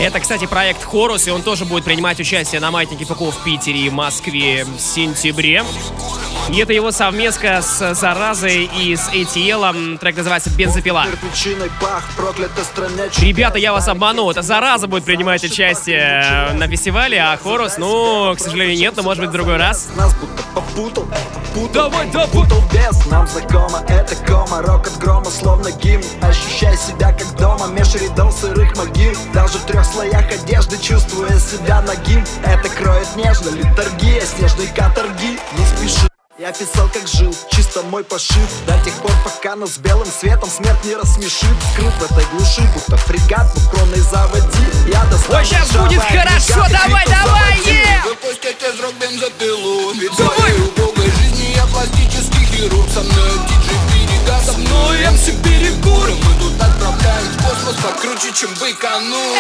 Это, кстати, проект «Хорус», и он тоже будет принимать участие на «Маятнике Фуко» в Питере и Москве в сентябре. И это его совместка с «Заразой» и с «Этиелом». Трек называется «Бензопила». Ребята, я вас обманул. Это «Зараза» будет принимать участие на фестивале, а «Хорус», ну, к сожалению, нет, но может быть в другой раз. Давай, давай! Нам знакома эта кома, рок от грома, словно гимн. Ощущай себя как дома, меж рядом сырых могил. Даже в трех слоях одежды, чувствуя себя нагим. Это кроет нежно, литургия, снежной каторги. Не спеши. Я писал как жил, чисто мой пошив. До тех пор, пока нас белым светом смерть не рассмешит. Скрыт в этой глуши, будто фрегат в укронной заводи. Я достану. Ой, сейчас жаба, будет хорошо, фрегат, давай, давай, е! Выпустите из рук бензопилу, ведь своей убогой жизни я пластический хирург. Со мной диджей Фейдек, со мной МС Перекур. Мы тут отправляем в космос покруче, чем Байконур.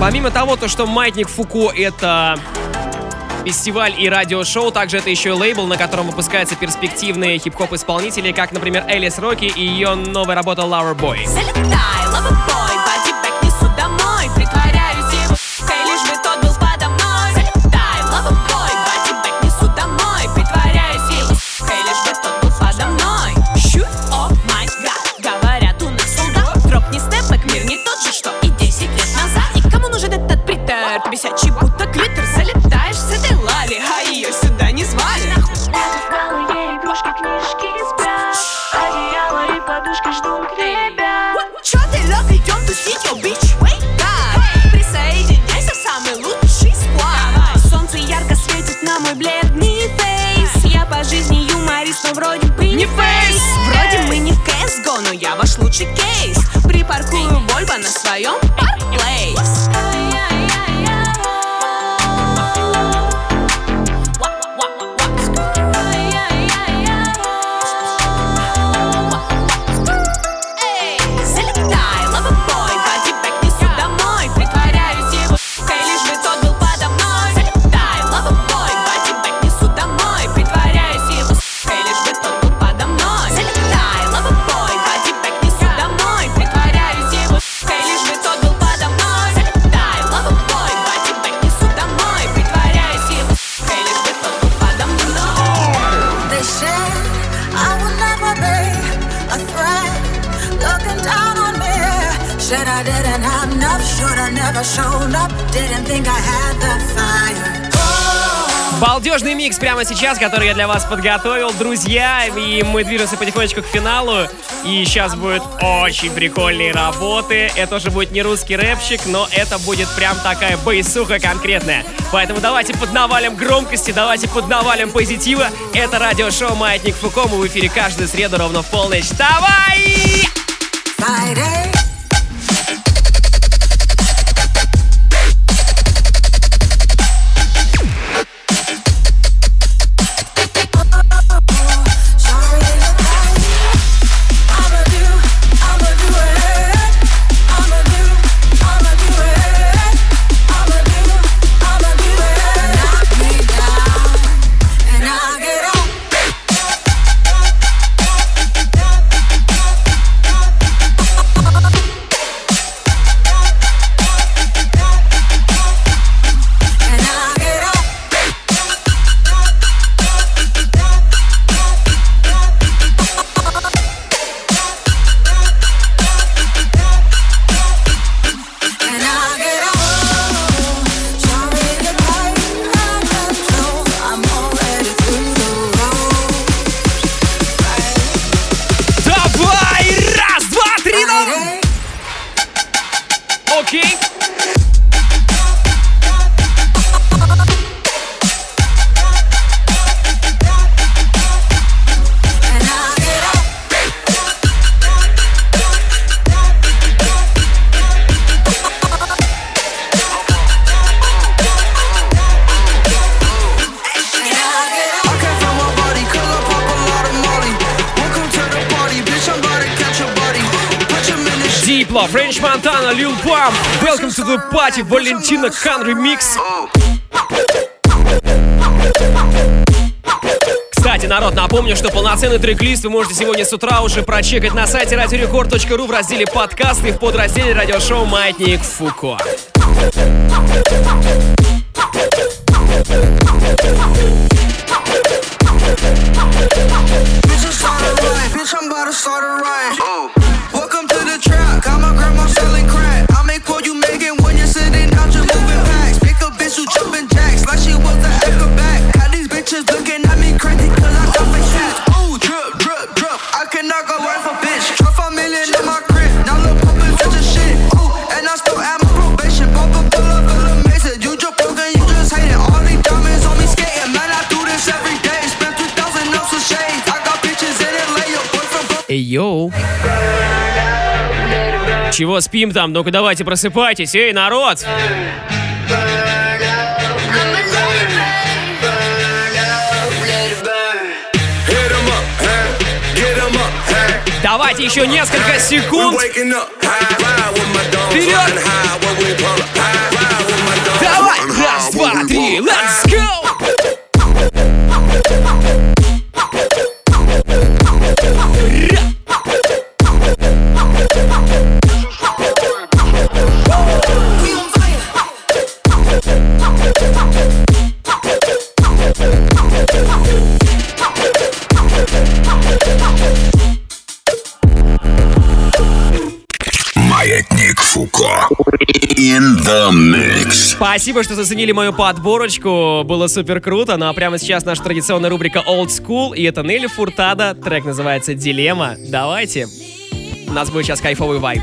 Помимо того, то, что «Маятник Фуко» — это фестиваль и радиошоу, также это еще и лейбл, на котором выпускаются перспективные хип-хоп-исполнители, как, например, Элис Рокки и ее новая работа «Loverboy». Бесячий, будто клитер, залетаешь с этой лави, а ее сюда не звали. Нахуй ей игрушки, книжки из прям, одеяло и подушки ждут тебя. Чё ты, лёг, идём тусить, yo bitch, wake up. Присоединяйся в самый лучший склад. Солнце ярко светит на мой бледный фейс. Я по жизни юморист, но вроде бы не фейс. Вроде мы не в си эс го, но я ваш лучший кейс. Припаркую Вольво на своем парк-плейс. Балдежный микс прямо сейчас, который я для вас подготовил, друзья, и мы движемся потихонечку к финалу, и сейчас будут очень прикольные работы. Это уже будет не русский рэпчик, но это будет прям такая бейсуха конкретная, поэтому давайте поднавалим громкости, давайте поднавалим позитива. Это радиошоу «Маятник Фуко», мы в эфире каждую среду ровно в полночь. Давай! Friday. Литла, Френч Монтана, Лил Пам, Welcome to the Party, Valentino Khan Remix. Кстати, народ, напомню, что полноценный трек-лист вы можете сегодня с утра уже прочекать на сайте радио рекорд точка ру в разделе подкасты и в подразделе радиошоу «Маятник Фуко». Эй, йоу. Чего спим там? Ну-ка давайте просыпайтесь, эй, народ! Давайте еще несколько секунд! Вперед! Давай! Раз, два, три, let's go! In the mix. Спасибо, что заценили мою подборочку. Было супер круто. Ну а прямо сейчас наша традиционная рубрика Old School. И это Нелли Фуртада. Трек называется «Дилемма». Давайте. У нас будет сейчас кайфовый вайб.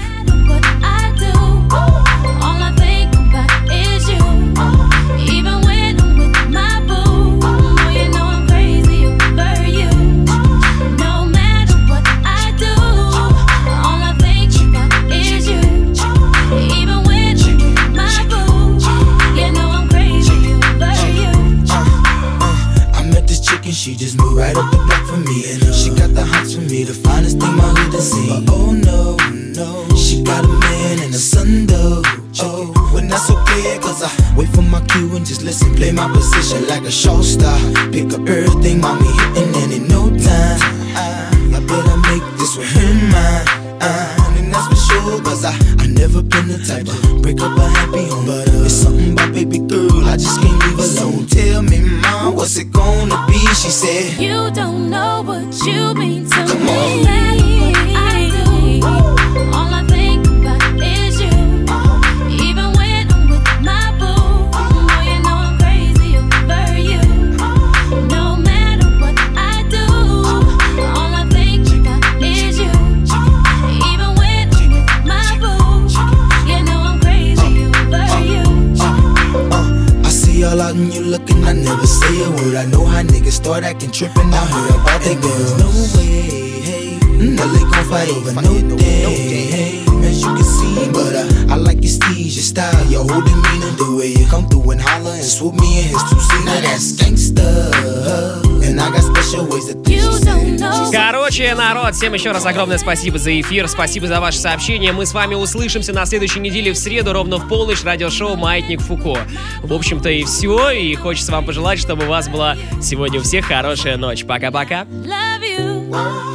She just moved right up the block for me, and she got the hots for me, the finest thing my hood has seen. But oh no, no, she got a man and a son though. Oh, when that's okay, cause I wait for my cue and just listen. Play my position like a show star. Pick up everything, mommy hitting, and in no time, I, I better make this with him mine. And that's for sure, cause I, I never been the type to break up a happy home. But uh, it's something about baby girl, I just can't leave alone. So tell me, mom, what's it gonna be? She said, you don't know what you mean to Come me. That's what I do. All I think about is you. Even when I'm with my boo, oh, you know I'm crazy over you. No matter what I do, all I think about is you. Even when I'm with my boo, you know I'm crazy over you. Uh, uh, uh, I see all out and you looking, I never say a word. I know how niggas start acting trippin'. I heard about that girl. No way, hey. Now they gon' fight over no day, hey. As you can see, but uh, I like your steez, your style, your whole demeanor, the way you come through and holler and swoop me in his two-seater. Now that's gangsta. Короче, народ, всем еще раз огромное спасибо за эфир, спасибо за ваши сообщения. Мы с вами услышимся на следующей неделе в среду ровно в полночь, радиошоу «Маятник Фуко». В общем-то и все, и хочется вам пожелать, чтобы у вас была сегодня у всех хорошая ночь. Пока-пока.